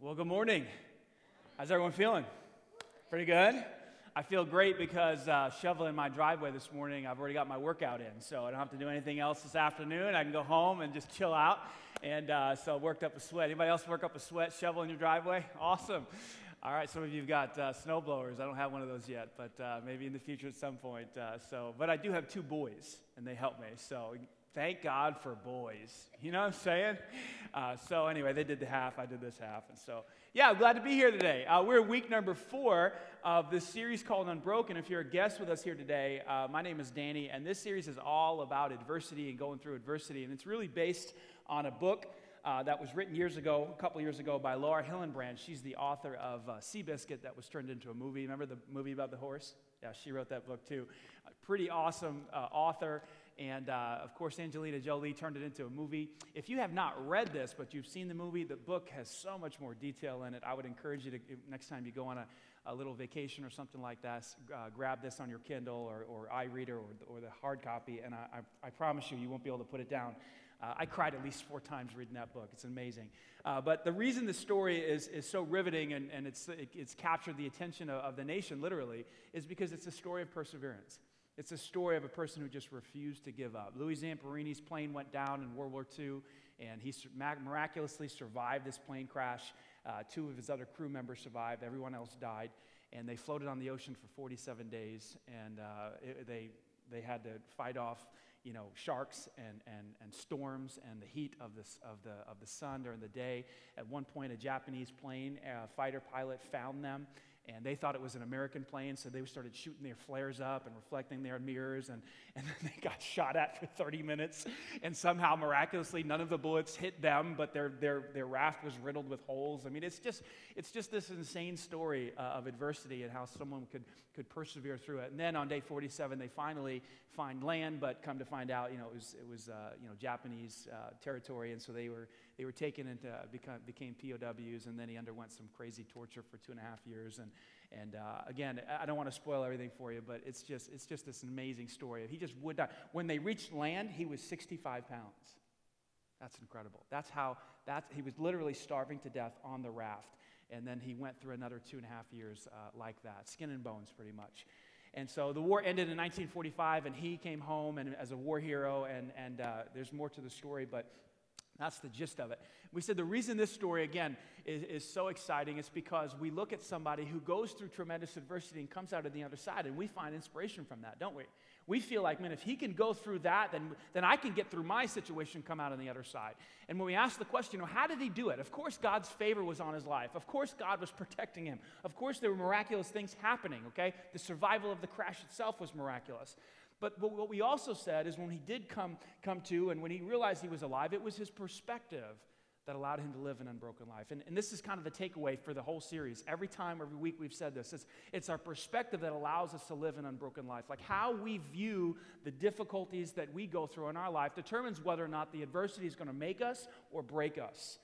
Well, good morning. How's everyone feeling? Pretty good? I feel great because shoveling my driveway this morning, I've already got my workout in, so I don't have to do anything else this afternoon. I can go home and just chill out, and so I worked up a sweat. Anybody else work up a sweat shoveling your driveway? Awesome. All right, some of you have got snow blowers. I don't have one of those yet, but maybe in the future at some point. But I do have two boys, and they help me, so thank God for boys. You know what I'm saying? Anyway, they did the half. I did this half. And so, yeah, I'm glad to be here today. We're week number 4 of this series called Unbroken. If you're a guest with us here today, my name is Danny, and this series is all about adversity and going through adversity. And it's really based on a book that was written a couple years ago by Laura Hillenbrand. She's the author of Seabiscuit that was turned into a movie. Remember the movie about the horse? Yeah, she wrote that book too. A pretty awesome author. And, of course, Angelina Jolie turned it into a movie. If you have not read this, but you've seen the movie, the book has so much more detail in it. I would encourage you to, next time you go on a little vacation or something like that, grab this on your Kindle or iReader or the hard copy, and I promise you won't be able to put it down. I cried at least 4 times reading that book. It's amazing. But the reason the story is so riveting and it's captured the attention of the nation, literally, is because it's a story of perseverance. It's a story of a person who just refused to give up. Louis Zamperini's plane went down in World War II, and he miraculously survived this plane crash. 2 of his other crew members survived. Everyone else died, and they floated on the ocean for 47 days, and they had to fight off, sharks and storms and the heat of the sun during the day. At one point, a Japanese plane fighter pilot found them. And they thought it was an American plane, so they started shooting their flares up and reflecting their mirrors, and then they got shot at for 30 minutes. And somehow, miraculously, none of the bullets hit them, but their raft was riddled with holes. I mean, it's just this insane story of adversity and how someone could persevere through it. And then on day 47, they finally find land, but come to find out, it was Japanese territory, and so they were taken into became POWs, and then he underwent some crazy torture for 2.5 years. And again, I don't want to spoil everything for you, but it's just this amazing story. He just would not. When they reached land, he was 65 pounds. That's incredible. He was literally starving to death on the raft, and then he went through another 2.5 years like that, skin and bones pretty much. And so the war ended in 1945, and he came home and as a war hero. And there's more to the story, but that's the gist of it. We said the reason this story, again, is so exciting is because we look at somebody who goes through tremendous adversity and comes out of the other side, and we find inspiration from that, don't we? We feel like, man, if he can go through that, then I can get through my situation and come out on the other side. And when we ask the question, how did he do it? Of course, God's favor was on his life. Of course, God was protecting him. Of course, there were miraculous things happening, okay? The survival of the crash itself was miraculous. But what we also said is when he did come to, and when he realized he was alive, it was his perspective that allowed him to live an unbroken life. And this is kind of the takeaway for the whole series. Every week we've said this. It's our perspective that allows us to live an unbroken life. Like how we view the difficulties that we go through in our life determines whether or not the adversity is going to make us or break us.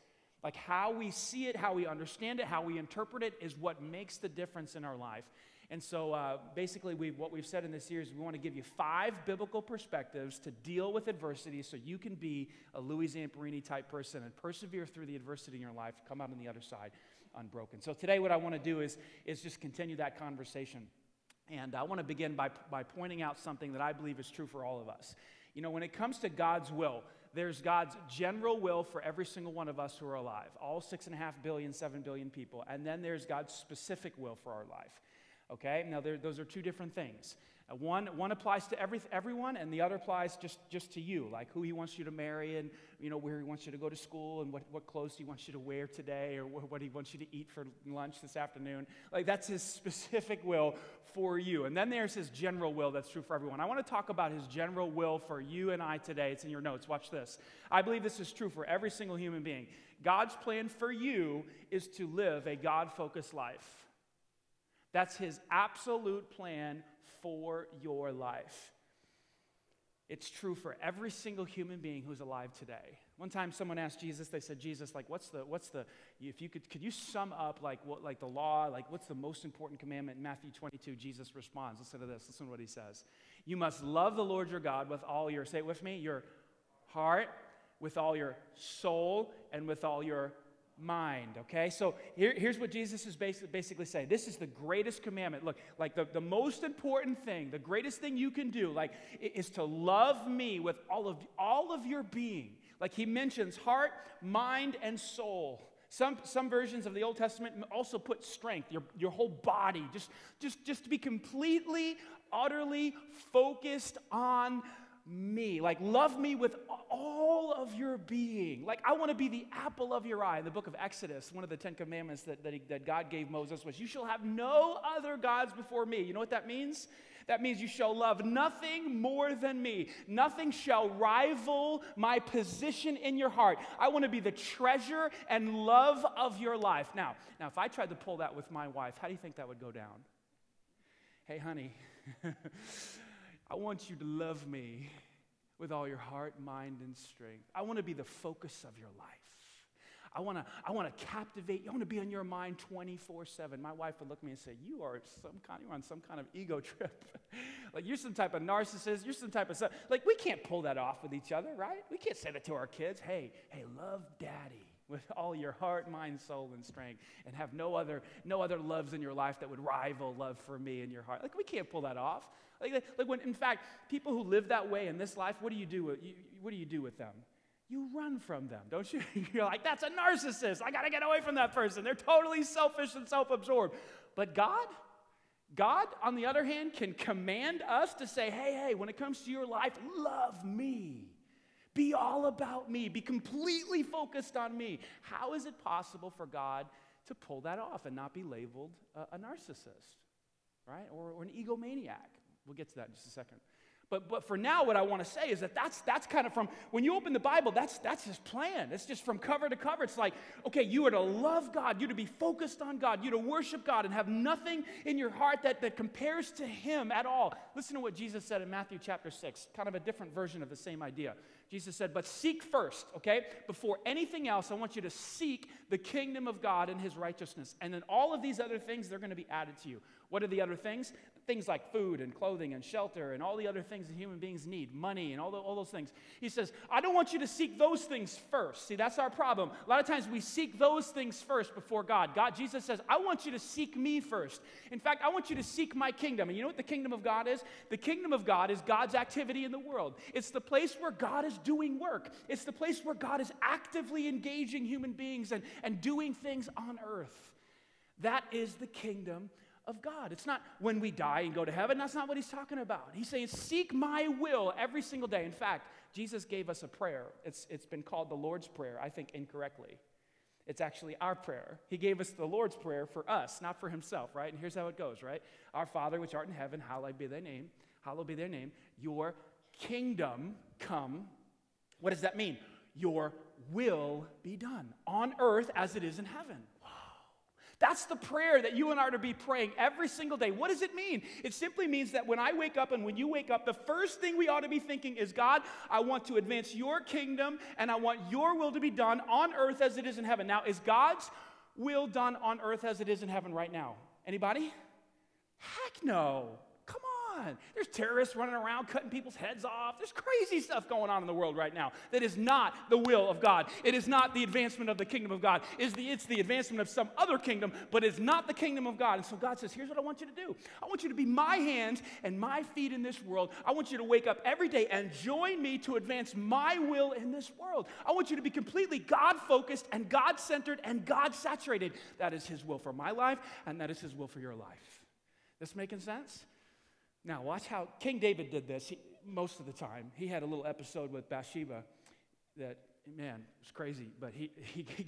Like how we see it, how we understand it, how we interpret it is what makes the difference in our life. And so basically what we've said in this series, we want to give you 5 biblical perspectives to deal with adversity so you can be a Louis Zamperini type person and persevere through the adversity in your life, come out on the other side unbroken. So today what I want to do is just continue that conversation. And I want to begin by pointing out something that I believe is true for all of us. When it comes to God's will, there's God's general will for every single one of us who are alive, all 6.5 billion, 7 billion people. And then there's God's specific will for our life. Okay, now those are two different things. One applies to everyone, and the other applies just to you, like who he wants you to marry and, where he wants you to go to school and what clothes he wants you to wear today or what he wants you to eat for lunch this afternoon. Like, that's his specific will for you. And then there's his general will that's true for everyone. I want to talk about his general will for you and I today. It's in your notes. Watch this. I believe this is true for every single human being. God's plan for you is to live a God-focused life. That's his absolute plan for your life. It's true for every single human being who's alive today. One time someone asked Jesus, they said, Jesus, like could you sum up like the law, like what's the most important commandment? In Matthew 22, Jesus responds. Listen to this, listen to what he says. You must love the Lord your God with all your, say it with me, your heart, with all your soul, and with all your mind, okay? So here's what Jesus is basically saying. This is the greatest commandment. Look, like the most important thing, the greatest thing you can do, like, is to love me with all of your being. Like, he mentions heart, mind, and soul. Some versions of the Old Testament also put strength, your whole body, just to be completely, utterly focused on me. Like, love me with all of your being. Like, I want to be the apple of your eye. In the book of Exodus, one of the 10 commandments that God gave Moses was, you shall have no other gods before me. You know what that means? That means you shall love nothing more than me. Nothing shall rival my position in your heart. I want to be the treasure and love of your life. Now, if I tried to pull that with my wife, how do you think that would go down? Hey, honey, I want you to love me with all your heart, mind, and strength. I want to be the focus of your life. I want to captivate you. I want to be on your mind 24/7. My wife would look at me and say, "You're on some kind of ego trip. Like, you're some type of narcissist. You're some type of stuff. Like, we can't pull that off with each other, right? We can't say that to our kids. Hey, love Daddy with all your heart, mind, soul, and strength, and have no other loves in your life that would rival love for me in your heart. Like, we can't pull that off. Like when, in fact, people who live that way in this life, what do you do with them? You run from them, don't you? You're like, that's a narcissist. I got to get away from that person. They're totally selfish and self-absorbed. But God, on the other hand, can command us to say, hey, when it comes to your life, love me. Be all about me. Be completely focused on me. How is it possible for God to pull that off and not be labeled a narcissist, right? Or an egomaniac? We'll get to that in just a second. But for now, what I want to say is that's kind of from, when you open the Bible, that's his plan. It's just from cover to cover. It's like, okay, you are to love God. You're to be focused on God. You're to worship God and have nothing in your heart that compares to him at all. Listen to what Jesus said in Matthew chapter 6, kind of a different version of the same idea. Jesus said, but seek first, okay? Before anything else, I want you to seek the kingdom of God and his righteousness. And then all of these other things, they're going to be added to you. What are the other things? Things like food and clothing and shelter and all the other things that human beings need, money and all those things. He says, I don't want you to seek those things first. See, that's our problem. A lot of times we seek those things first before God. Jesus says, I want you to seek me first. In fact, I want you to seek my kingdom. And you know what the kingdom of God is? The kingdom of God is God's activity in the world. It's the place where God is doing work. It's the place where God is actively engaging human beings and doing things on earth. That is the kingdom of God. It's not when we die and go to heaven. That's not what he's talking about. He's saying, seek my will every single day. In fact, Jesus gave us a prayer. It's been called the Lord's Prayer, I think incorrectly. It's actually our prayer. He gave us the Lord's Prayer for us, not for himself, right? And here's how it goes, right? Our Father, which art in heaven, hallowed be thy name. Your kingdom come. What does that mean? Your will be done on earth as it is in heaven. That's the prayer that you and I are to be praying every single day. What does it mean? It simply means that when I wake up and when you wake up, the first thing we ought to be thinking is, God, I want to advance your kingdom and I want your will to be done on earth as it is in heaven. Now, is God's will done on earth as it is in heaven right now? Anybody? Heck no. Come on. There's terrorists running around cutting people's heads off. There's crazy stuff going on in the world right now that is not the will of God. It is not the advancement of the kingdom of God. It's the advancement of some other kingdom, but it's not the kingdom of God. And so God says, here's what I want you to do. I want you to be my hands and my feet in this world. I want you to wake up every day and join me to advance my will in this world. I want you to be completely God-focused and God-centered and God-saturated. That is his will for my life, and that is his will for your life. This making sense? Now, watch how King David did this most of the time. He had a little episode with Bathsheba that, man, was crazy, but he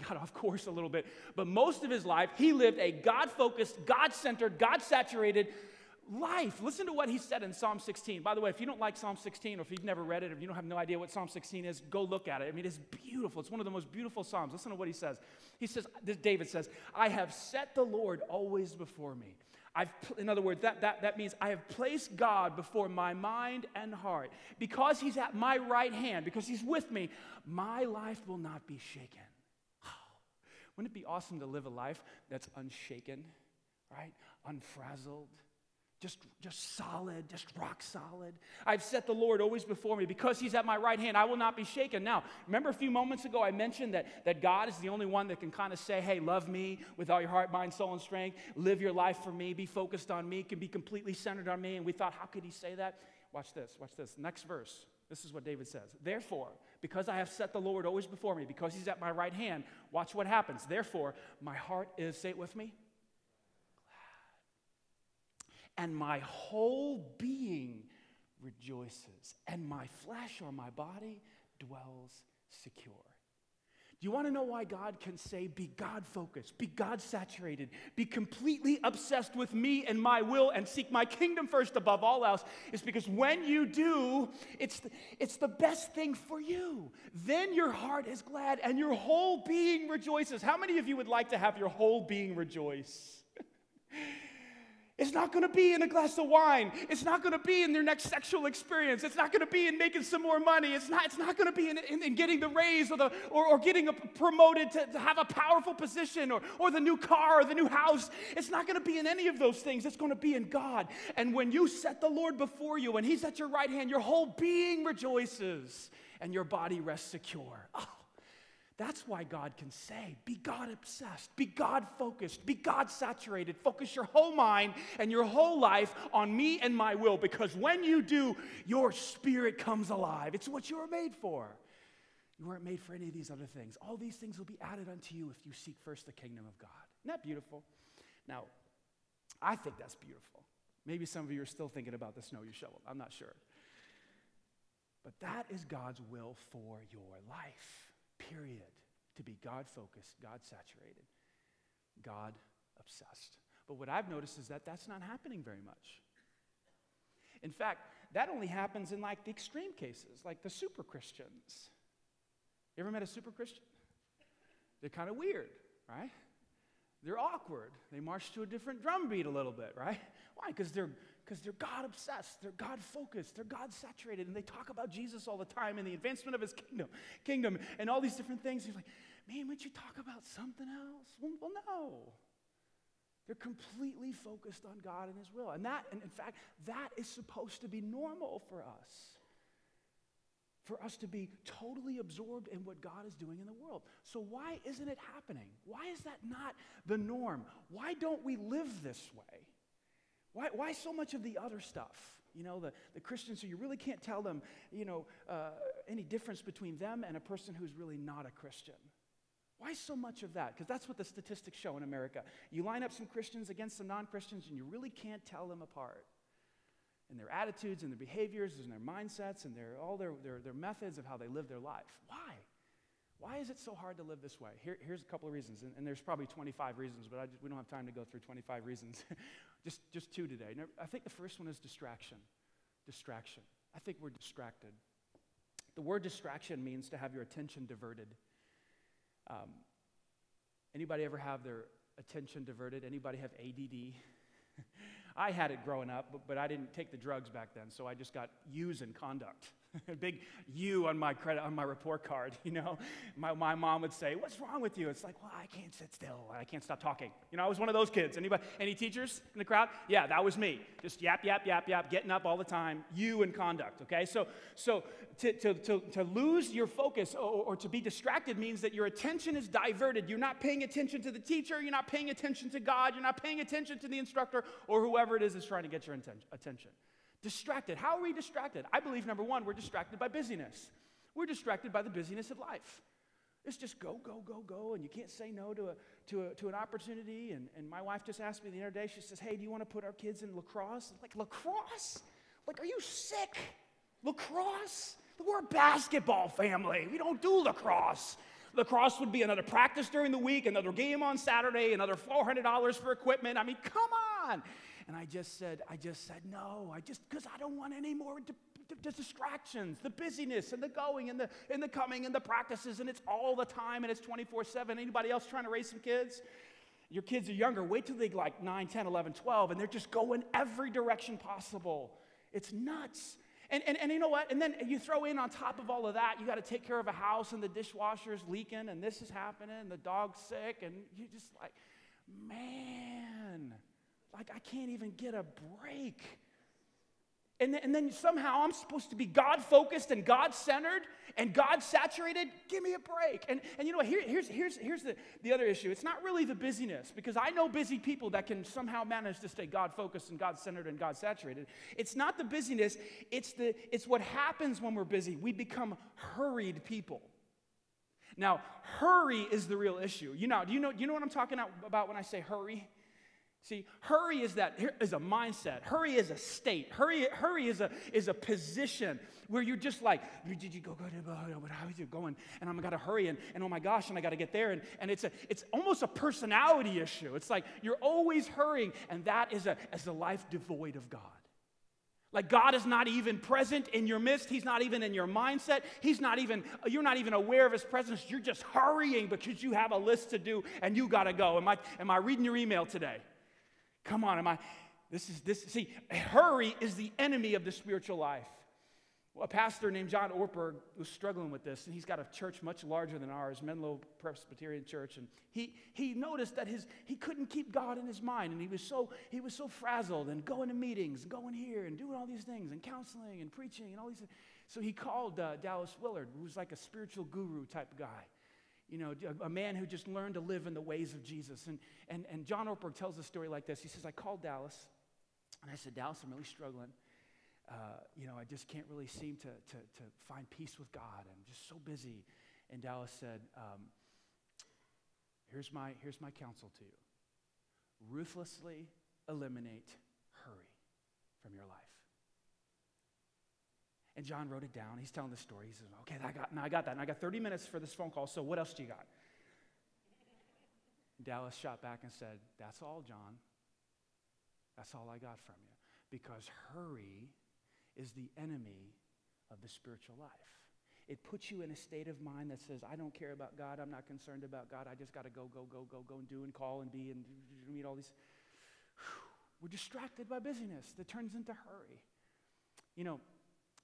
got off course a little bit. But most of his life, he lived a God-focused, God-centered, God-saturated life. Listen to what he said in Psalm 16. By the way, if you don't like Psalm 16, or if you've never read it, or if you don't have no idea what Psalm 16 is, go look at it. I mean, it's beautiful. It's one of the most beautiful Psalms. Listen to what he says. David says, I have set the Lord always before me. In other words, that means I have placed God before my mind and heart. Because he's at my right hand, because he's with me, my life will not be shaken. Oh, wouldn't it be awesome to live a life that's unshaken, right? Unfrazzled, Just solid, just rock solid. I've set the Lord always before me. Because he's at my right hand, I will not be shaken. Now, remember a few moments ago I mentioned that God is the only one that can kind of say, hey, love me with all your heart, mind, soul, and strength. Live your life for me. Be focused on me. Can be completely centered on me. And we thought, how could he say that? Watch this. Watch this. Next verse. This is what David says. Therefore, because I have set the Lord always before me, because he's at my right hand, watch what happens. Therefore, my heart is, say it with me, and my whole being rejoices, and my flesh or my body dwells secure. Do you want to know why God can say, be God-focused, be God-saturated, be completely obsessed with me and my will, and seek my kingdom first above all else? It's because when you do, it's the best thing for you. Then your heart is glad, and your whole being rejoices. How many of you would like to have your whole being rejoice? It's not going to be in a glass of wine. It's not going to be in their next sexual experience. It's not going to be in making some more money. It's not going to be in getting the raise or getting promoted to have a powerful position or the new car or the new house. It's not going to be in any of those things. It's going to be in God. And when you set the Lord before you and he's at your right hand, your whole being rejoices and your body rests secure. Oh. That's why God can say, be God-obsessed, be God-focused, be God-saturated. Focus your whole mind and your whole life on me and my will, because when you do, your spirit comes alive. It's what you were made for. You weren't made for any of these other things. All these things will be added unto you if you seek first the kingdom of God. Isn't that beautiful? Now, I think that's beautiful. Maybe some of you are still thinking about the snow you shoveled. I'm not sure. But that is God's will for your life. Period. To be God-focused, God-saturated, God-obsessed. But what I've noticed is that that's not happening very much. In fact, that only happens in like the extreme cases, like the super Christians. You ever met a super Christian? They're kind of weird, right? They're awkward. They march to a different drum beat a little bit, right? Why? Because they're God-obsessed, they're God-focused, they're God-saturated, and they talk about Jesus all the time and the advancement of his kingdom, and all these different things. You're like, man, wouldn't you talk about something else? Well, no. They're completely focused on God and his will. And in fact, that is supposed to be normal for us to be totally absorbed in what God is doing in the world. So why isn't it happening? Why is that not the norm? Why don't we live this way? Why so much of the other stuff? You know, the Christians who you really can't tell them, you know, any difference between them and a person who's really not a Christian. Why so much of that? Because that's what the statistics show in America. You line up some Christians against some non-Christians and you really can't tell them apart. And their attitudes and their behaviors and their mindsets and their methods of how they live their life. Why? Why is it so hard to live this way? Here's a couple of reasons, and there's probably 25 reasons, but we don't have time to go through 25 reasons. just two today. I think the first one is distraction. Distraction. I think we're distracted. The word distraction means to have your attention diverted. Anybody ever have their attention diverted? Anybody have ADD? I had it growing up, but I didn't take the drugs back then, so I just got U's in conduct. A big U on my credit, on my report card, you know. My mom would say, what's wrong with you? It's like, well, I can't sit still. I can't stop talking. You know, I was one of those kids. Any teachers in the crowd? Yeah, that was me. Just yap, yap, yap, yap, getting up all the time. U in conduct, okay? So to lose your focus or to be distracted means that your attention is diverted. You're not paying attention to the teacher. You're not paying attention to God. You're not paying attention to the instructor or whoever it is that's trying to get your attention. Distracted. How are we distracted? I believe, number one, we're distracted by busyness. We're distracted by the busyness of life. It's just go, go, go, go, and you can't say no to an opportunity. And my wife just asked me the other day, she says, hey, do you want to put our kids in lacrosse? I'm like, lacrosse? Like, are you sick? Lacrosse? We're a basketball family. We don't do lacrosse. Lacrosse would be another practice during the week, another game on Saturday, another $400 for equipment. I mean, come on. And I just said no. Because I don't want any more distractions, the busyness and the going and the coming and the practices, and it's all the time and it's 24/7. Anybody else trying to raise some kids? Your kids are younger. Wait till they're like 9, 10, 11, 12, and they're just going every direction possible. It's nuts. And you know what? And then you throw in on top of all of that, you got to take care of a house and the dishwasher's leaking and this is happening and the dog's sick and you're just like, man. like I can't even get a break. And then somehow I'm supposed to be God-focused and God-centered and God-saturated. Give me a break. And you know what? Here's the other issue. It's not really the busyness, because I know busy people that can somehow manage to stay God-focused and God-centered and God-saturated. It's not the busyness. It's what happens when we're busy. We become hurried people. Now, hurry is the real issue. Do you know what I'm talking about when I say hurry? See, hurry is a mindset. Hurry is a state. Hurry is a position where you're just like, did you go but how is it going? And I'm gotta hurry and oh my gosh, and I gotta get there. And it's almost a personality issue. It's like you're always hurrying, and that is a life devoid of God. Like God is not even present in your midst. He's not even in your mindset. You're not even aware of his presence. You're just hurrying because you have a list to do and you gotta go. Am I reading your email today? Come on, see, hurry is the enemy of the spiritual life. Well, a pastor named John Ortberg was struggling with this, and he's got a church much larger than ours, Menlo Presbyterian Church, and he noticed that he couldn't keep God in his mind, and he was so frazzled and going to meetings, and going here and doing all these things, and counseling and preaching and all these things. So he called Dallas Willard, who was like a spiritual guru type guy. You know, a man who just learned to live in the ways of Jesus. And John Ortberg tells a story like this. He says, I called Dallas, and I said, Dallas, I'm really struggling. I just can't really seem to find peace with God. I'm just so busy. And Dallas said, here's my counsel to you. Ruthlessly eliminate hurry from your life. And John wrote it down. He's telling the story. He says, okay, I got that. And I got 30 minutes for this phone call, so what else do you got? Dallas shot back and said, that's all, John. That's all I got from you. Because hurry is the enemy of the spiritual life. It puts you in a state of mind that says, I don't care about God. I'm not concerned about God. I just got to go and do and call and be and meet all these. We're distracted by busyness that turns into hurry. You know,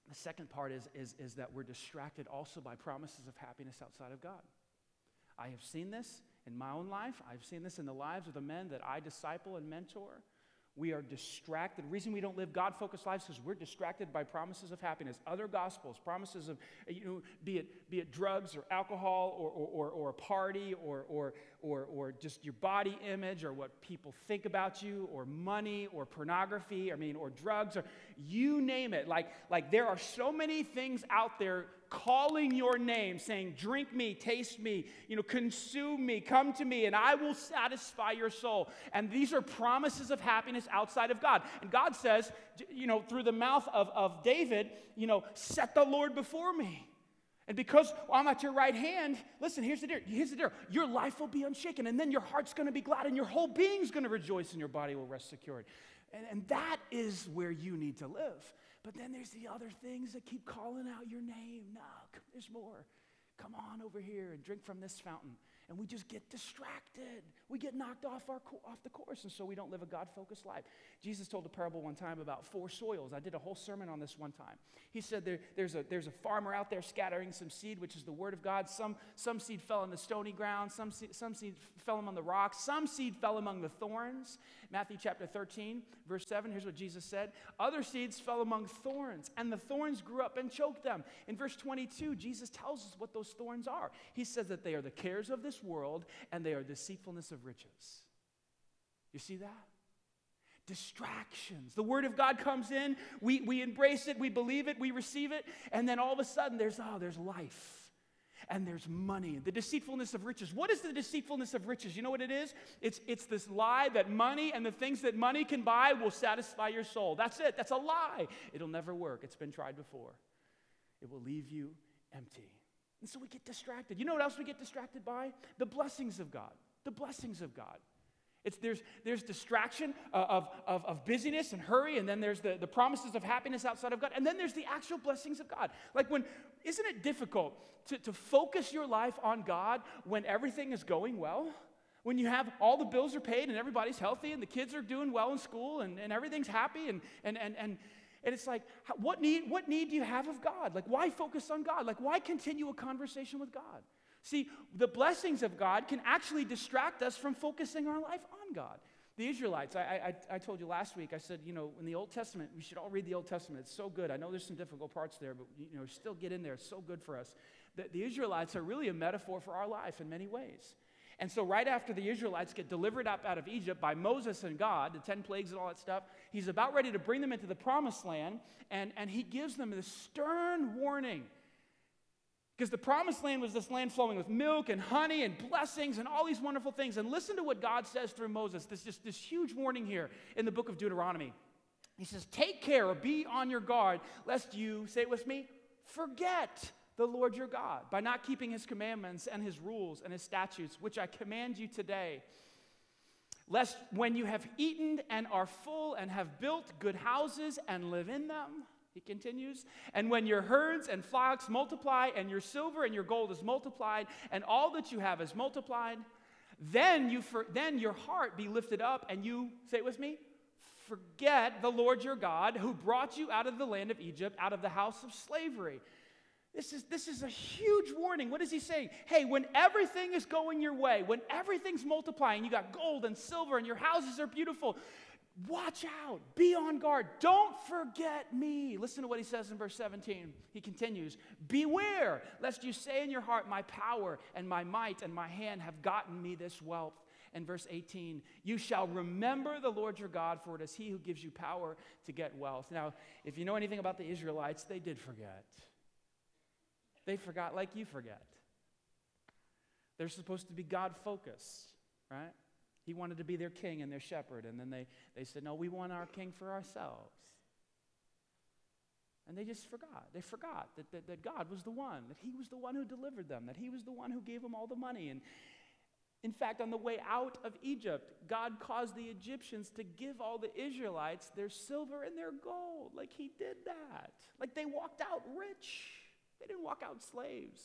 the second part is that we're distracted also by promises of happiness outside of God. I have seen this in my own life. I've seen this in the lives of the men that I disciple and mentor. We are distracted. The reason we don't live God-focused lives is because we're distracted by promises of happiness, other gospels, promises of, be it drugs or alcohol or a party or just your body image or what people think about you or money or pornography, or drugs or you name it. Like there are so many things out there calling your name, saying, drink me, taste me, consume me, come to me, and I will satisfy your soul. And these are promises of happiness outside of God. And God says, through the mouth of David, set the Lord before me. And because I'm at your right hand, listen, here's the deal. Your life will be unshaken, and then your heart's going to be glad, and your whole being's going to rejoice, and your body will rest secured. And that is where you need to live. But then there's the other things that keep calling out your name. No, there's more. Come on over here and drink from this fountain. And we just get distracted. We get knocked off the course, and so we don't live a God-focused life. Jesus told a parable one time about 4 soils. I did a whole sermon on this one time. He said there's a farmer out there scattering some seed, which is the word of God. Some seed fell on the stony ground. Some seed fell among the rocks. Some seed fell among the thorns. Matthew chapter 13, verse 7, here's what Jesus said. Other seeds fell among thorns, and the thorns grew up and choked them. In verse 22, Jesus tells us what those thorns are. He says that they are the cares of this world, and they are deceitfulness of riches. You see that? Distractions. The word of God comes in, we embrace it, we believe it, we receive it, and then all of a sudden there's life. And there's money. The deceitfulness of riches. What is the deceitfulness of riches? You know what it is? It's this lie that money and the things that money can buy will satisfy your soul. That's it. That's a lie. It'll never work. It's been tried before. It will leave you empty. And so we get distracted. You know what else we get distracted by? The blessings of God. The blessings of God. There's distraction of busyness and hurry, and then there's the promises of happiness outside of God, and then there's the actual blessings of God. Isn't it difficult to focus your life on God when everything is going well? When you have all the bills are paid and everybody's healthy and the kids are doing well in school and everything's happy and it's like, what need do you have of God? Why focus on God? Why continue a conversation with God? See, the blessings of God can actually distract us from focusing our life on God. The Israelites, I told you last week, I said, you know, in the Old Testament, we should all read the Old Testament. It's so good. I know there's some difficult parts there, but, you know, still get in there. It's so good for us. The Israelites are really a metaphor for our life in many ways. And so right after the Israelites get delivered up out of Egypt by Moses and God, the 10 plagues and all that stuff, he's about ready to bring them into the promised land, and he gives them this stern warning. Because the promised land was this land flowing with milk and honey and blessings and all these wonderful things. And listen to what God says through Moses. There's just this huge warning here in the book of Deuteronomy. He says, take care or be on your guard lest you, say it with me, forget the Lord your God by not keeping his commandments and his rules and his statutes, which I command you today. Lest when you have eaten and are full and have built good houses and live in them, he continues, and when your herds and flocks multiply and your silver and your gold is multiplied and all that you have is multiplied, then your heart be lifted up and you, say it with me, forget the Lord your God who brought you out of the land of Egypt, out of the house of slavery. This is a huge warning. What is he saying? Hey, when everything is going your way, when everything's multiplying, you got gold and silver and your houses are beautiful, watch out. Be on guard. Don't forget me. Listen to what he says in verse 17. He continues, beware lest you say in your heart, my power and my might and my hand have gotten me this wealth. And verse 18, you shall remember the Lord your God, for it is he who gives you power to get wealth. Now, if you know anything about the Israelites, they did forget. They forgot like you forget. They're supposed to be God-focused, right? He wanted to be their king and their shepherd. And then they said, no, we want our king for ourselves. And they just forgot. They forgot that God was the one, that he was the one who delivered them, that he was the one who gave them all the money. And in fact, on the way out of Egypt, God caused the Egyptians to give all the Israelites their silver and their gold. Like he did that. Like they walked out rich. They didn't walk out slaves.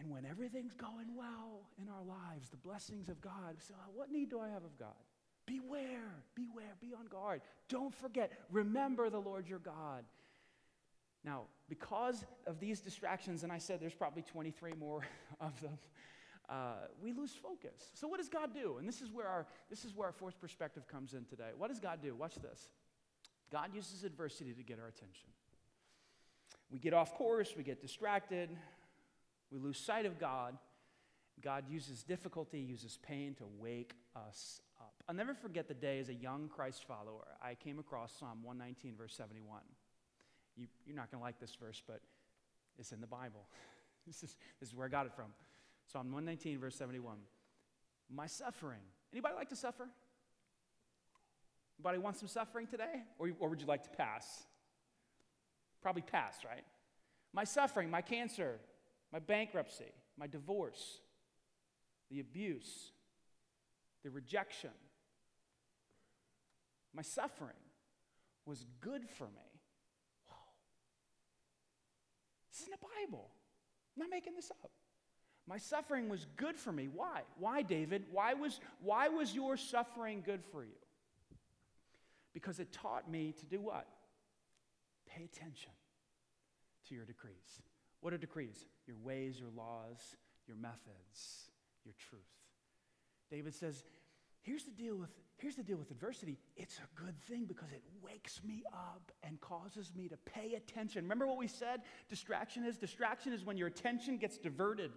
And when everything's going well in our lives, the blessings of God, so what need do I have of God? Beware, be on guard. Don't forget, remember the Lord your God. Now, because of these distractions, and I said there's probably 23 more of them, we lose focus. So what does God do? And this is where our fourth perspective comes in today. What does God do? Watch this. God uses adversity to get our attention. We get off course, we get distracted, we lose sight of God. God uses difficulty, uses pain to wake us up. I'll never forget the day as a young Christ follower, I came across Psalm 119, verse 71. You're not going to like this verse, but it's in the Bible. This is where I got it from. Psalm 119, verse 71. My suffering. Anybody like to suffer? Anybody want some suffering today? Or would you like to pass? Probably pass, right? My suffering, my cancer, my bankruptcy, my divorce, the abuse, the rejection. My suffering was good for me. Whoa. This is in the Bible. I'm not making this up. My suffering was good for me. Why? Why, David? Why was your suffering good for you? Because it taught me to do what? Pay attention to your decrees. What are decrees? Your ways, your laws, your methods, your truth. David says, here's the deal with adversity. It's a good thing because it wakes me up and causes me to pay attention. Remember what we said? Distraction is when your attention gets diverted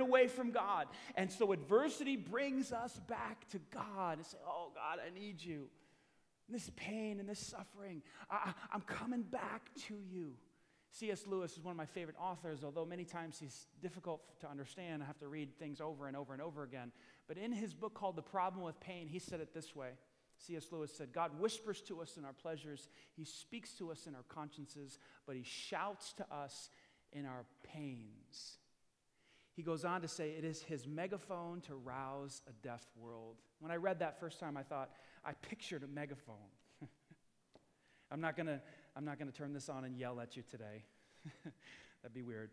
away from God. And so adversity brings us back to God and say, oh God, I need you. This pain and this suffering, I'm coming back to you. C.S. Lewis is one of my favorite authors, although many times he's difficult to understand. I have to read things over and over and over again. But in his book called The Problem with Pain, he said it this way. C.S. Lewis said, God whispers to us in our pleasures. He speaks to us in our consciences, but he shouts to us in our pains. He goes on to say, it is his megaphone to rouse a deaf world. When I read that first time, I thought, I pictured a megaphone. I'm not gonna turn this on and yell at you today. That'd be weird.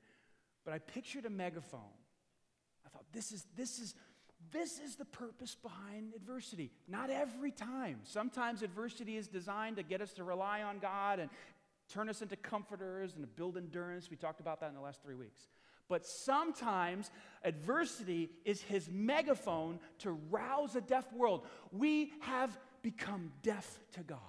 But I pictured a megaphone. I thought, this is the purpose behind adversity. Not every time. Sometimes adversity is designed to get us to rely on God and turn us into comforters and to build endurance. We talked about that in the last 3 weeks. But sometimes adversity is his megaphone to rouse a deaf world. We have become deaf to God.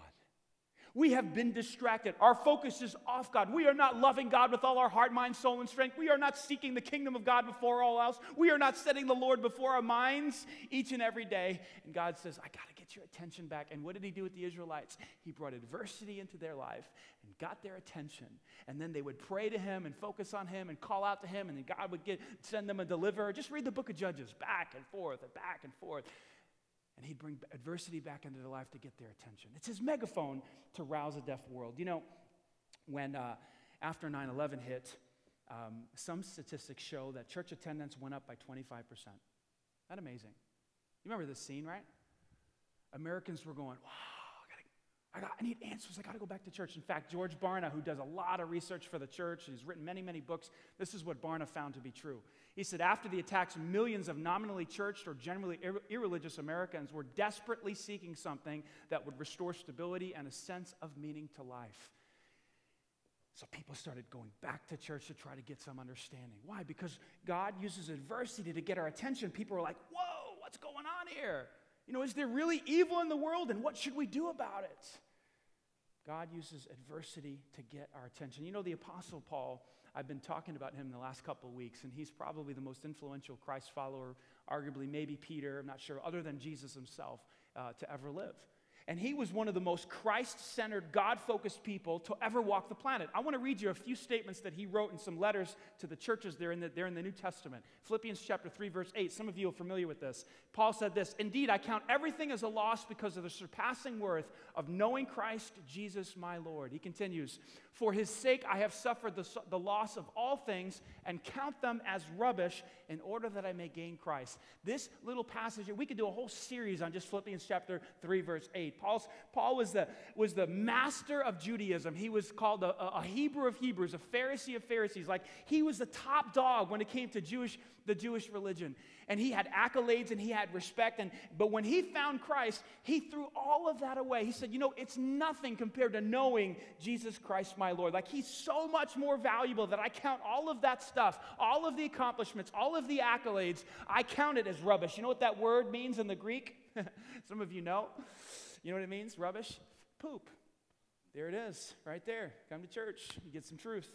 We have been distracted. Our focus is off God. We are not loving God with all our heart, mind, soul, and strength. We are not seeking the kingdom of God before all else. We are not setting the Lord before our minds each and every day. And God says, I got to get your attention back. And what did he do with the Israelites? He brought adversity into their life and got their attention. And then they would pray to him and focus on him and call out to him. And then God would send them a deliverer. Just read the book of Judges back and forth and back and forth. And he'd bring adversity back into their life to get their attention. It's his megaphone to rouse a deaf world. You know, when after 9/11 hit, some statistics show that church attendance went up by 25%. Isn't that amazing? You remember this scene, right? Americans were going, wow, I need answers. I got to go back to church. In fact, George Barna, who does a lot of research for the church, and he's written many, many books, this is what Barna found to be true. He said, after the attacks, millions of nominally churched or generally irreligious Americans were desperately seeking something that would restore stability and a sense of meaning to life. So people started going back to church to try to get some understanding. Why? Because God uses adversity to get our attention. People are like, whoa, what's going on here? You know, is there really evil in the world, and what should we do about it? God uses adversity to get our attention. You know, the Apostle Paul, I've been talking about him the last couple of weeks, and he's probably the most influential Christ follower, arguably maybe Peter, I'm not sure, other than Jesus himself, to ever live. And he was one of the most Christ-centered, God-focused people to ever walk the planet. I want to read you a few statements that he wrote in some letters to the churches there in the New Testament. Philippians chapter 3, verse 8. Some of you are familiar with this. Paul said this, "Indeed, I count everything as a loss because of the surpassing worth of knowing Christ Jesus my Lord." He continues, "For his sake I have suffered the loss of all things and count them as rubbish in order that I may gain Christ." This little passage, we could do a whole series on just Philippians chapter 3, verse 8. Paul was the master of Judaism. He was called a Hebrew of Hebrews, a Pharisee of Pharisees. Like, he was the top dog when it came to the Jewish religion. And he had accolades and he had respect. But when he found Christ, he threw all of that away. He said, you know, it's nothing compared to knowing Jesus Christ my Lord. Like, he's so much more valuable that I count all of that stuff, all of the accomplishments, all of the accolades, I count it as rubbish. You know what that word means in the Greek? Some of you know. You know what it means? Rubbish? Poop. There it is, right there. Come to church. You get some truth.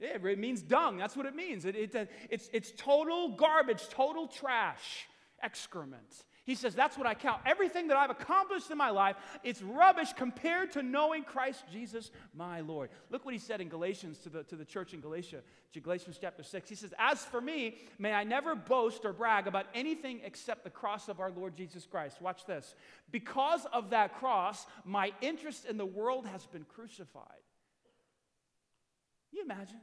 Yeah, it means dung. That's what it means. It's total garbage, total trash, excrement. He says, that's what I count. Everything that I've accomplished in my life, it's rubbish compared to knowing Christ Jesus, my Lord. Look what he said in Galatians to the church in Galatia, Galatians chapter 6. He says, as for me, may I never boast or brag about anything except the cross of our Lord Jesus Christ. Watch this. Because of that cross, my interest in the world has been crucified. Can you imagine?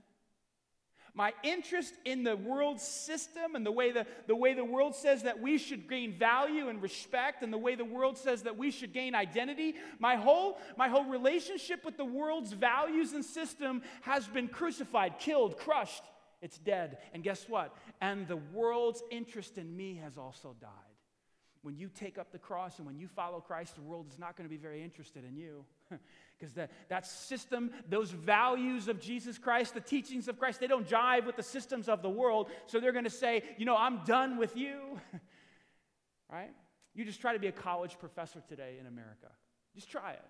My interest in the world system and the way the world says that we should gain value and respect and the way the world says that we should gain identity, my whole relationship with the world's values and system has been crucified, killed, crushed. It's dead. And guess what? And the world's interest in me has also died. When you take up the cross and when you follow Christ, the world is not going to be very interested in you. Because that system, those values of Jesus Christ, the teachings of Christ, they don't jive with the systems of the world. So they're going to say, you know, I'm done with you. Right? You just try to be a college professor today in America. Just try it.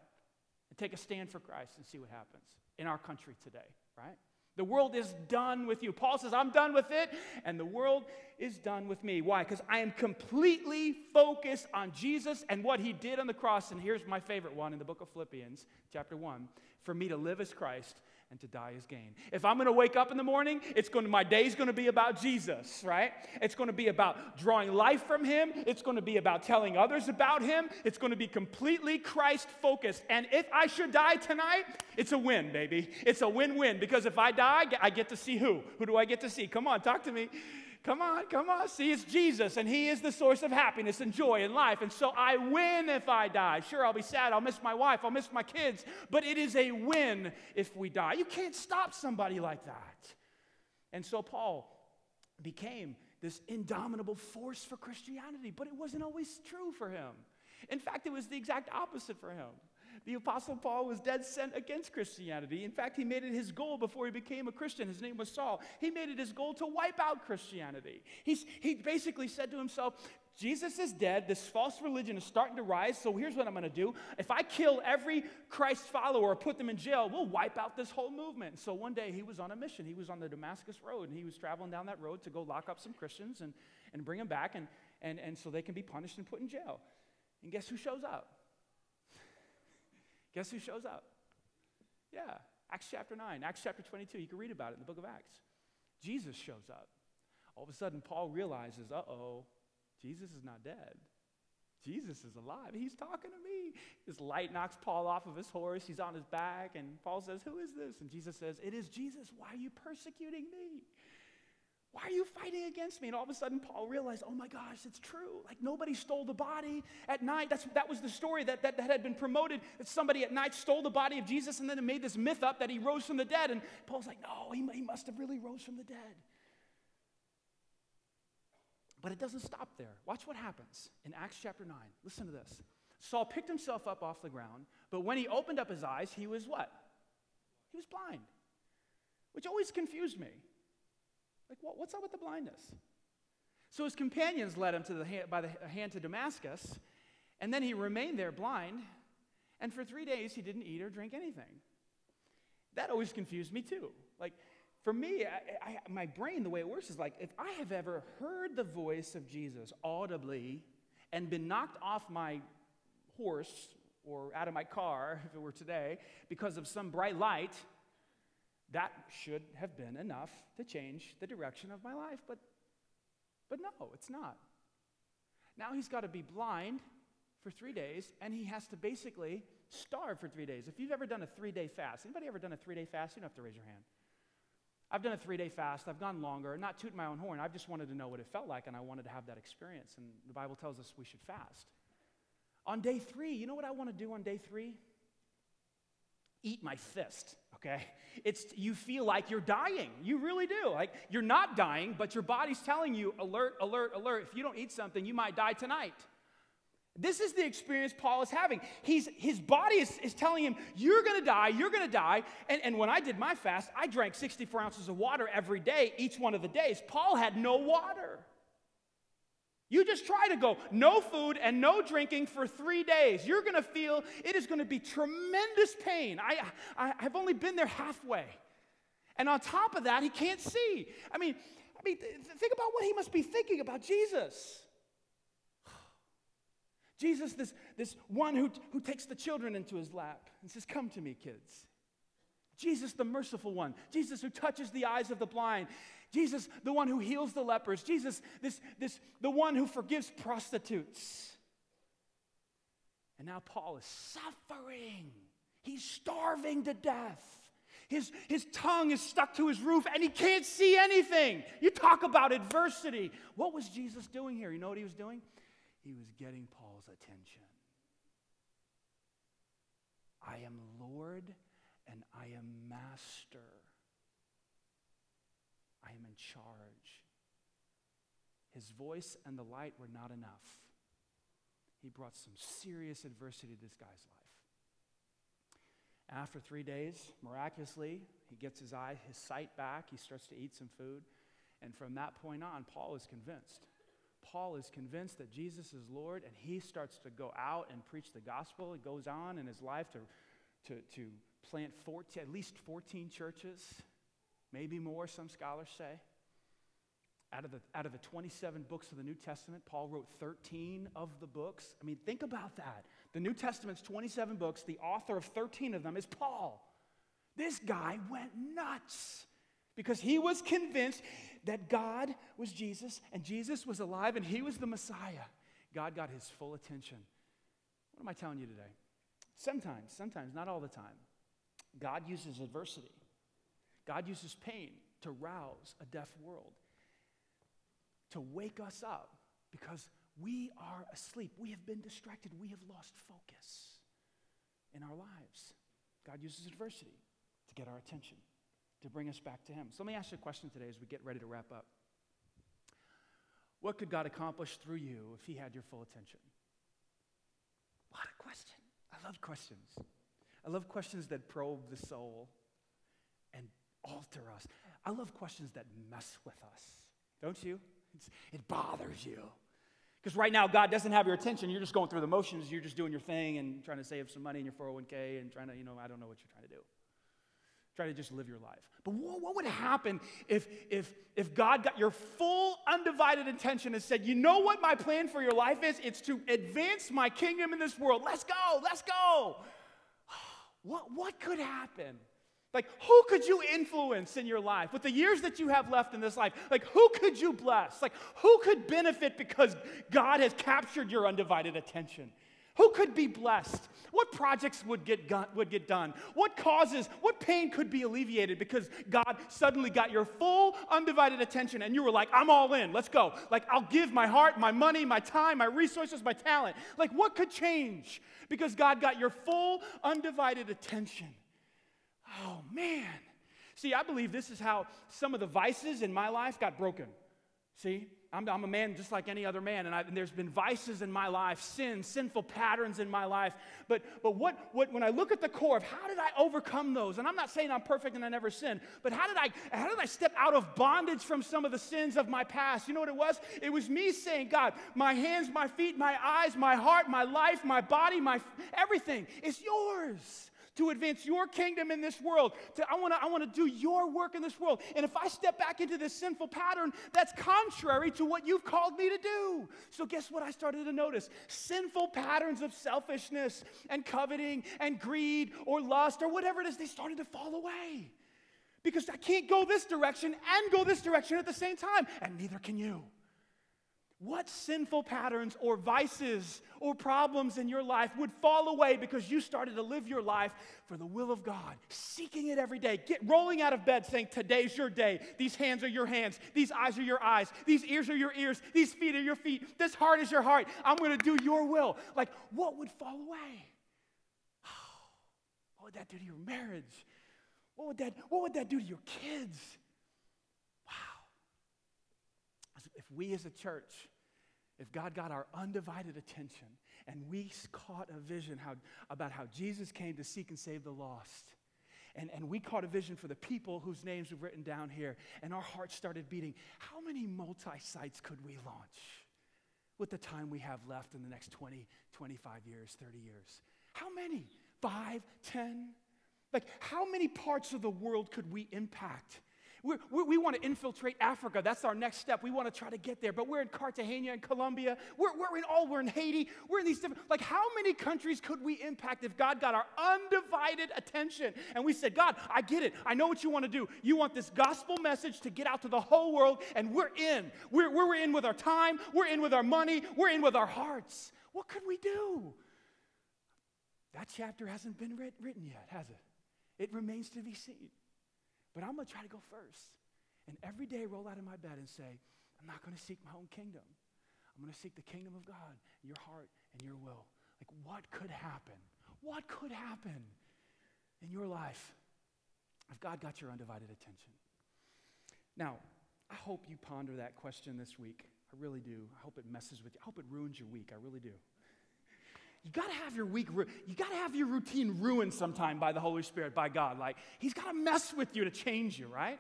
And take a stand for Christ and see what happens in our country today. Right? The world is done with you. Paul says, I'm done with it, and the world is done with me. Why? Because I am completely focused on Jesus and what he did on the cross. And here's my favorite one in the book of Philippians, chapter 1. For me to live is Christ and to die is gain. If I'm going to wake up in the morning, my day's going to be about Jesus, right? It's going to be about drawing life from him. It's going to be about telling others about him. It's going to be completely Christ-focused. And if I should die tonight, it's a win, baby. It's a win-win because if I die, I get to see who? Who do I get to see? Come on, talk to me. Come on. See, it's Jesus, and he is the source of happiness and joy in life. And so I win if I die. Sure, I'll be sad. I'll miss my wife. I'll miss my kids. But it is a win if we die. You can't stop somebody like that. And so Paul became this indomitable force for Christianity, but it wasn't always true for him. In fact, it was the exact opposite for him. The Apostle Paul was dead set against Christianity. In fact, he made it his goal before he became a Christian. His name was Saul. He made it his goal to wipe out Christianity. He basically said to himself, Jesus is dead. This false religion is starting to rise, so here's what I'm going to do. If I kill every Christ follower or put them in jail, we'll wipe out this whole movement. So one day he was on a mission. He was on the Damascus Road, and he was traveling down that road to go lock up some Christians and bring them back and so they can be punished and put in jail. And guess who shows up? Guess who shows up? Yeah, Acts chapter 9, Acts chapter 22. You can read about it in the book of Acts. Jesus shows up. All of a sudden, Paul realizes, uh-oh, Jesus is not dead. Jesus is alive. He's talking to me. This light knocks Paul off of his horse. He's on his back, and Paul says, who is this? And Jesus says, it is Jesus. Why are you persecuting me? Why are you fighting against me? And all of a sudden, Paul realized, oh my gosh, it's true. Like, nobody stole the body at night. That was the story that had been promoted, that somebody at night stole the body of Jesus, and then it made this myth up that he rose from the dead. And Paul's like, no, he must have really rose from the dead. But it doesn't stop there. Watch what happens in Acts chapter 9. Listen to this. Saul picked himself up off the ground, but when he opened up his eyes, he was what? He was blind, which always confused me. Like, what's up with the blindness? So his companions led him by the hand to Damascus, and then he remained there blind, and for 3 days he didn't eat or drink anything. That always confused me too. Like, for me, my brain, the way it works is like, if I have ever heard the voice of Jesus audibly and been knocked off my horse or out of my car, if it were today, because of some bright light, that should have been enough to change the direction of my life. But no, it's not. Now he's got to be blind for 3 days, and he has to basically starve for 3 days. If you've ever done a three-day fast, anybody ever done a three-day fast? You don't have to raise your hand. I've done a three-day fast. I've gone longer. Not tooting my own horn. I've just wanted to know what it felt like, and I wanted to have that experience. And the Bible tells us we should fast. On day three, you know what I want to do on day three? Eat my fist, okay? You feel like you're dying. You really do. Like, you're not dying, but your body's telling you, alert, alert, alert. If you don't eat something, you might die tonight. This is the experience Paul is having. His body is telling him, you're going to die, you're going to die. And when I did my fast, I drank 64 ounces of water every day, each one of the days. Paul had no water. You just try to go no food and no drinking for 3 days. You're going to feel it is going to be tremendous pain. I've only been there halfway. And on top of that, he can't see. I mean, think about what he must be thinking about Jesus. Jesus, this one who takes the children into his lap and says, come to me, kids. Jesus, the merciful one. Jesus, who touches the eyes of the blind. Jesus, the one who heals the lepers. Jesus, the one who forgives prostitutes. And now Paul is suffering. He's starving to death. His tongue is stuck to his roof, and he can't see anything. You talk about adversity. What was Jesus doing here? You know what he was doing? He was getting Paul's attention. I am Lord and I am Master. I am in charge. His voice and the light were not enough. He brought some serious adversity to this guy's life. After 3 days, miraculously, he gets his sight back. He starts to eat some food. And from that point on, Paul is convinced. Paul is convinced that Jesus is Lord, and he starts to go out and preach the gospel. He goes on in his life to plant at least 14 churches, maybe more, some scholars say. Out of the 27 books of the New Testament, Paul wrote 13 of the books. I mean, think about that. The New Testament's 27 books. The author of 13 of them is Paul. This guy went nuts. Because he was convinced that God was Jesus, and Jesus was alive, and he was the Messiah. God got his full attention. What am I telling you today? Sometimes, not all the time, God uses adversity. God uses pain to rouse a deaf world, to wake us up, because we are asleep. We have been distracted. We have lost focus in our lives. God uses adversity to get our attention, to bring us back to him. So let me ask you a question today as we get ready to wrap up. What could God accomplish through you if he had your full attention? What a question. I I love questions. I love questions that probe the soul and alter us. I love questions that mess with us. Don't you? It bothers you. Because right now, God doesn't have your attention. You're just going through the motions. You're just doing your thing and trying to save some money in your 401k and trying to, I don't know what you're trying to do. Try to just live your life. But what would happen if God got your full, undivided attention and said, you know what my plan for your life is? It's to advance my kingdom in this world. Let's go, let's go. What could happen? Like, who could you influence in your life? With the years that you have left in this life, like, who could you bless? Like, who could benefit because God has captured your undivided attention? Who could be blessed? What projects would get done? What causes, what pain could be alleviated because God suddenly got your full, undivided attention and you were like, I'm all in, let's go. Like, I'll give my heart, my money, my time, my resources, my talent. Like, what could change because God got your full, undivided attention? Oh, man. See, I believe this is how some of the vices in my life got broken. See? I'm a man just like any other man, and there's been vices in my life, sinful patterns in my life. But when I look at the core of how did I overcome those, and I'm not saying I'm perfect and I never sin, but how did I step out of bondage from some of the sins of my past? You know what it was? It was me saying, God, my hands, my feet, my eyes, my heart, my life, my body, my everything is yours. To advance your kingdom in this world. I want to do your work in this world. And if I step back into this sinful pattern, that's contrary to what you've called me to do. So guess what I started to notice? Sinful patterns of selfishness and coveting and greed or lust or whatever it is, they started to fall away. Because I can't go this direction and go this direction at the same time, and neither can you. What sinful patterns or vices or problems in your life would fall away because you started to live your life for the will of God, seeking it every day, rolling out of bed saying, today's your day. These hands are your hands. These eyes are your eyes. These ears are your ears. These feet are your feet. This heart is your heart. I'm going to do your will. Like, what would fall away? Oh, what would that do to your marriage? What would that do to your kids? If we as a church, if God got our undivided attention and we caught a vision about how Jesus came to seek and save the lost, and we caught a vision for the people whose names we've written down here, and our hearts started beating, how many multi-sites could we launch with the time we have left in the next 20, 25 years, 30 years? How many? 5, 10? Like, how many parts of the world could we impact? We want to infiltrate Africa. That's our next step. We want to try to get there. But we're in Cartagena and Colombia. We're in Haiti. We're in these different, like, how many countries could we impact if God got our undivided attention? And we said, God, I get it. I know what you want to do. You want this gospel message to get out to the whole world, and we're in. We're in with our time. We're in with our money. We're in with our hearts. What could we do? That chapter hasn't been written yet, has it? It remains to be seen. But I'm going to try to go first and every day roll out of my bed and say, I'm not going to seek my own kingdom. I'm going to seek the kingdom of God, your heart, and your will. Like, what could happen? What could happen in your life if God got your undivided attention? Now, I hope you ponder that question this week. I really do. I hope it messes with you. I hope it ruins your week. I really do. You got to have your week, you got to have your routine ruined sometime by the Holy Spirit, by God. Like, he's got to mess with you to change you, right?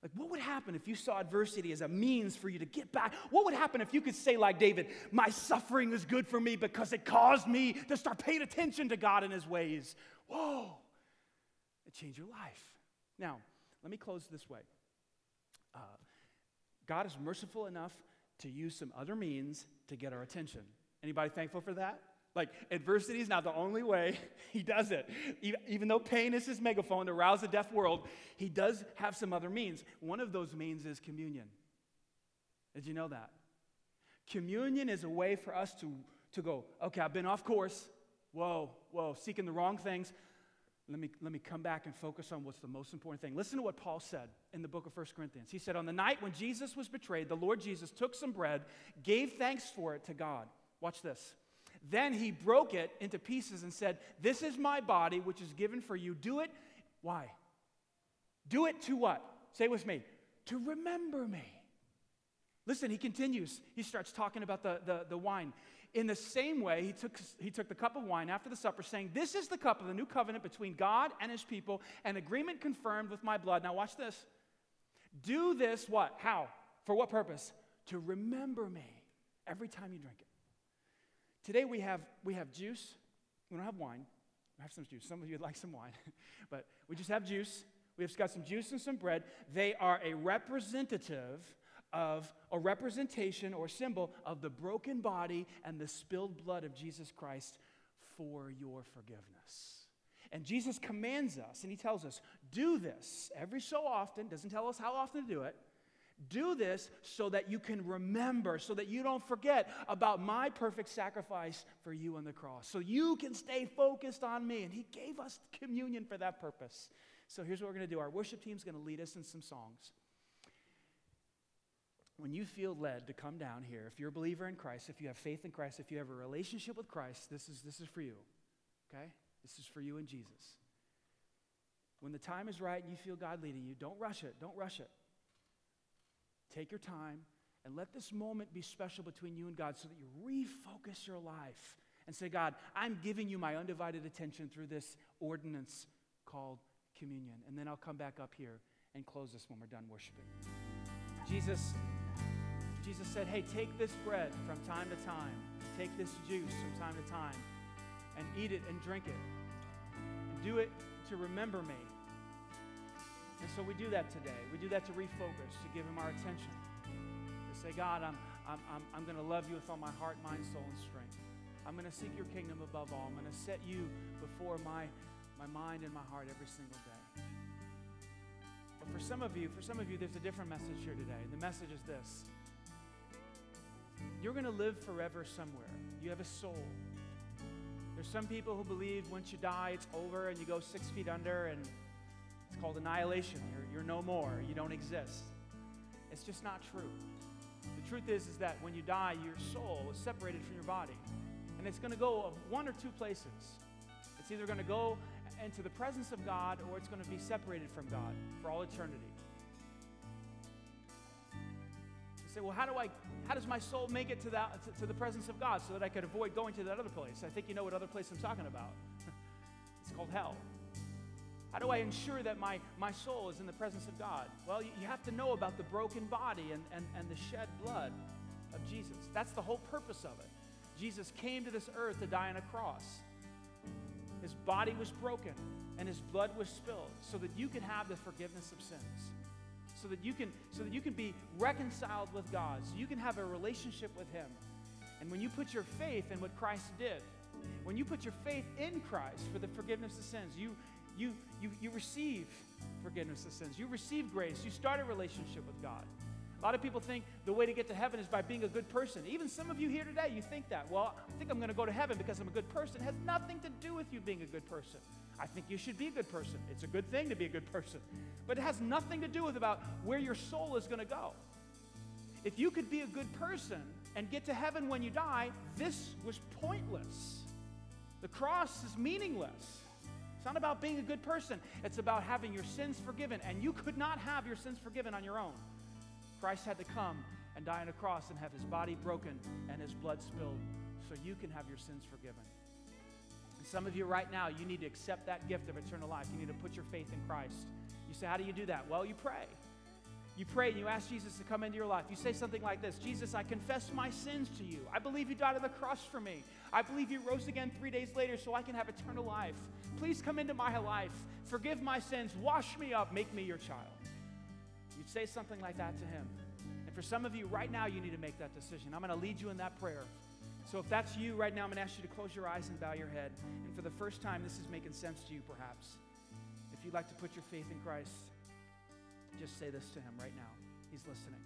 Like, what would happen if you saw adversity as a means for you to get back? What would happen if you could say like David, my suffering is good for me because it caused me to start paying attention to God and his ways? Whoa, it changed your life. Now, let me close this way. God is merciful enough to use some other means to get our attention. Anybody thankful for that? Like, adversity is not the only way he does it. Even though pain is his megaphone to rouse a deaf world, he does have some other means. One of those means is communion. Did you know that? Communion is a way for us to go, okay, I've been off course. Whoa, seeking the wrong things. Let me come back and focus on what's the most important thing. Listen to what Paul said in the book of 1 Corinthians. He said, on the night when Jesus was betrayed, the Lord Jesus took some bread, gave thanks for it to God. Watch this. Then he broke it into pieces and said, this is my body, which is given for you. Do it. Why? Do it to what? Say it with me. To remember me. Listen, he continues. He starts talking about the wine. In the same way, he took the cup of wine after the supper, saying, "This is the cup of the new covenant between God and his people, an agreement confirmed with my blood." Now watch this. Do this what? How? For what purpose? To remember me every time you drink it. Today we have juice. We don't have wine. We have some juice. Some of you would like some wine. But we just have juice. We've got some juice and some bread. They are a representative of a representation or symbol of the broken body and the spilled blood of Jesus Christ for your forgiveness. And Jesus commands us, and he tells us, do this every so often. Doesn't tell us how often to do it. Do this so that you can remember, so that you don't forget about my perfect sacrifice for you on the cross, so you can stay focused on me. And he gave us communion for that purpose. So here's what we're going to do. Our worship team's going to lead us in some songs. When you feel led to come down here, if you're a believer in Christ, if you have faith in Christ, if you have a relationship with Christ, this is for you, okay? This is for you and Jesus. When the time is right and you feel God leading you, don't rush it. Don't rush it. Take your time and let this moment be special between you and God so that you refocus your life and say, God, I'm giving you my undivided attention through this ordinance called communion. And then I'll come back up here and close this when we're done worshiping. Jesus said, hey, take this bread from time to time. Take this juice from time to time and eat it and drink it. And do it to remember me. And so we do that today. We do that to refocus, to give him our attention. To say, God, I'm going to love you with all my heart, mind, soul, and strength. I'm going to seek your kingdom above all. I'm going to set you before my mind and my heart every single day. But for some of you, there's a different message here today. The message is this. You're going to live forever somewhere. You have a soul. There's some people who believe once you die, it's over and you go 6 feet under, and it's called annihilation. You're no more. You don't exist. It's just not true. The truth is that when you die, your soul is separated from your body. And it's going to go one or two places. It's either going to go into the presence of God, or it's going to be separated from God for all eternity. You say, well, how does my soul make it to the presence of God so that I could avoid going to that other place? I think you know what other place I'm talking about. It's called hell. How do I ensure that my soul is in the presence of God? Well, you have to know about the broken body and the shed blood of Jesus. That's the whole purpose of it. Jesus came to this earth to die on a cross. His body was broken and his blood was spilled so that you could have the forgiveness of sins, so that you can be reconciled with God, so you can have a relationship with him. And when you put your faith in what Christ did, when you put your faith in Christ for the forgiveness of sins, you receive forgiveness of sins. You receive grace. You start a relationship with God. A lot of people think the way to get to heaven is by being a good person. Even some of you here today, you think that. Well, I think I'm going to go to heaven because I'm a good person. It has nothing to do with you being a good person. I think you should be a good person. It's a good thing to be a good person. But it has nothing to do with about where your soul is going to go. If you could be a good person and get to heaven when you die, this was pointless. The cross is meaningless. It's not about being a good person. It's about having your sins forgiven. And you could not have your sins forgiven on your own. Christ had to come and die on a cross and have his body broken and his blood spilled so you can have your sins forgiven. And some of you right now, you need to accept that gift of eternal life. You need to put your faith in Christ. You say, how do you do that? Well, you pray. You pray and you ask Jesus to come into your life. You say something like this: Jesus, I confess my sins to you. I believe you died on the cross for me. I believe you rose again 3 days later so I can have eternal life. Please come into my life. Forgive my sins. Wash me up. Make me your child. You'd say something like that to him. And for some of you right now, you need to make that decision. I'm going to lead you in that prayer. So if that's you right now, I'm going to ask you to close your eyes and bow your head. And for the first time, this is making sense to you perhaps. If you'd like to put your faith in Christ, just say this to him right now. He's listening.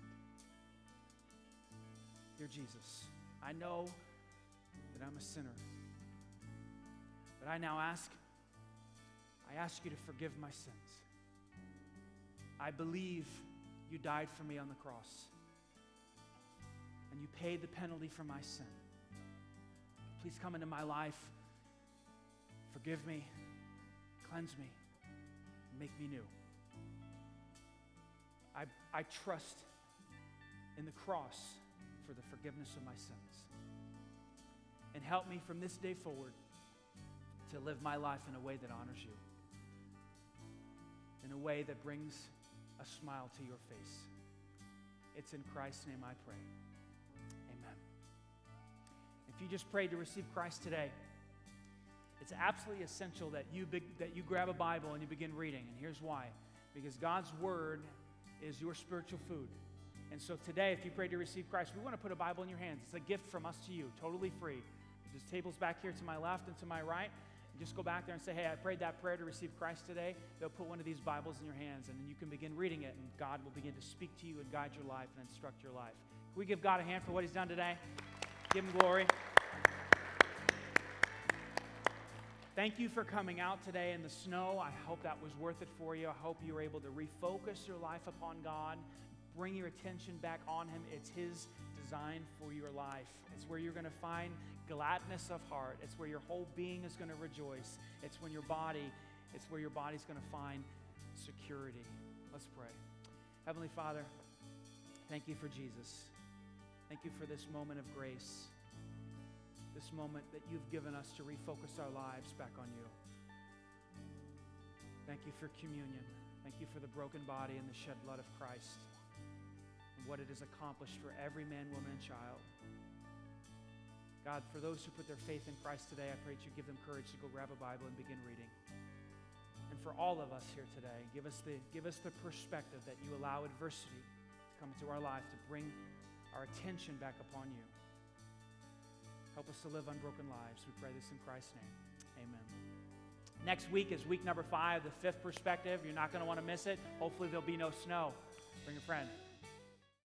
Dear Jesus, I know that I'm a sinner. But I ask you to forgive my sins. I believe you died for me on the cross. And you paid the penalty for my sin. Please come into my life. Forgive me. Cleanse me. Make me new. I trust and the cross for the forgiveness of my sins. And help me from this day forward to live my life in a way that honors you, in a way that brings a smile to your face. It's in Christ's name I pray. Amen. If you just prayed to receive Christ today, it's absolutely essential that you grab a Bible and you begin reading. And here's why. Because God's Word is your spiritual food. And so today, if you prayed to receive Christ, we want to put a Bible in your hands. It's a gift from us to you, totally free. There's tables back here to my left and to my right. Just go back there and say, hey, I prayed that prayer to receive Christ today. They'll put one of these Bibles in your hands, and then you can begin reading it, and God will begin to speak to you and guide your life and instruct your life. Can we give God a hand for what he's done today? Give him glory. Thank you for coming out today in the snow. I hope that was worth it for you. I hope you were able to refocus your life upon God, bring your attention back on him. It's his design for your life. It's where you're going to find gladness of heart. It's where your whole being is going to rejoice. It's where your body's going to find security. Let's pray. Heavenly Father, thank you for Jesus. Thank you for this moment of grace, this moment that you've given us to refocus our lives back on you. Thank you for communion. Thank you for the broken body and the shed blood of Christ, and what it has accomplished for every man, woman, and child. God, for those who put their faith in Christ today, I pray that you give them courage to go grab a Bible and begin reading. And for all of us here today, give us the perspective that you allow adversity to come into our life to bring our attention back upon you. Help us to live unbroken lives. We pray this in Christ's name. Amen. Next week is week number 5, the 5th perspective. You're not going to want to miss it. Hopefully there'll be no snow. Bring a friend.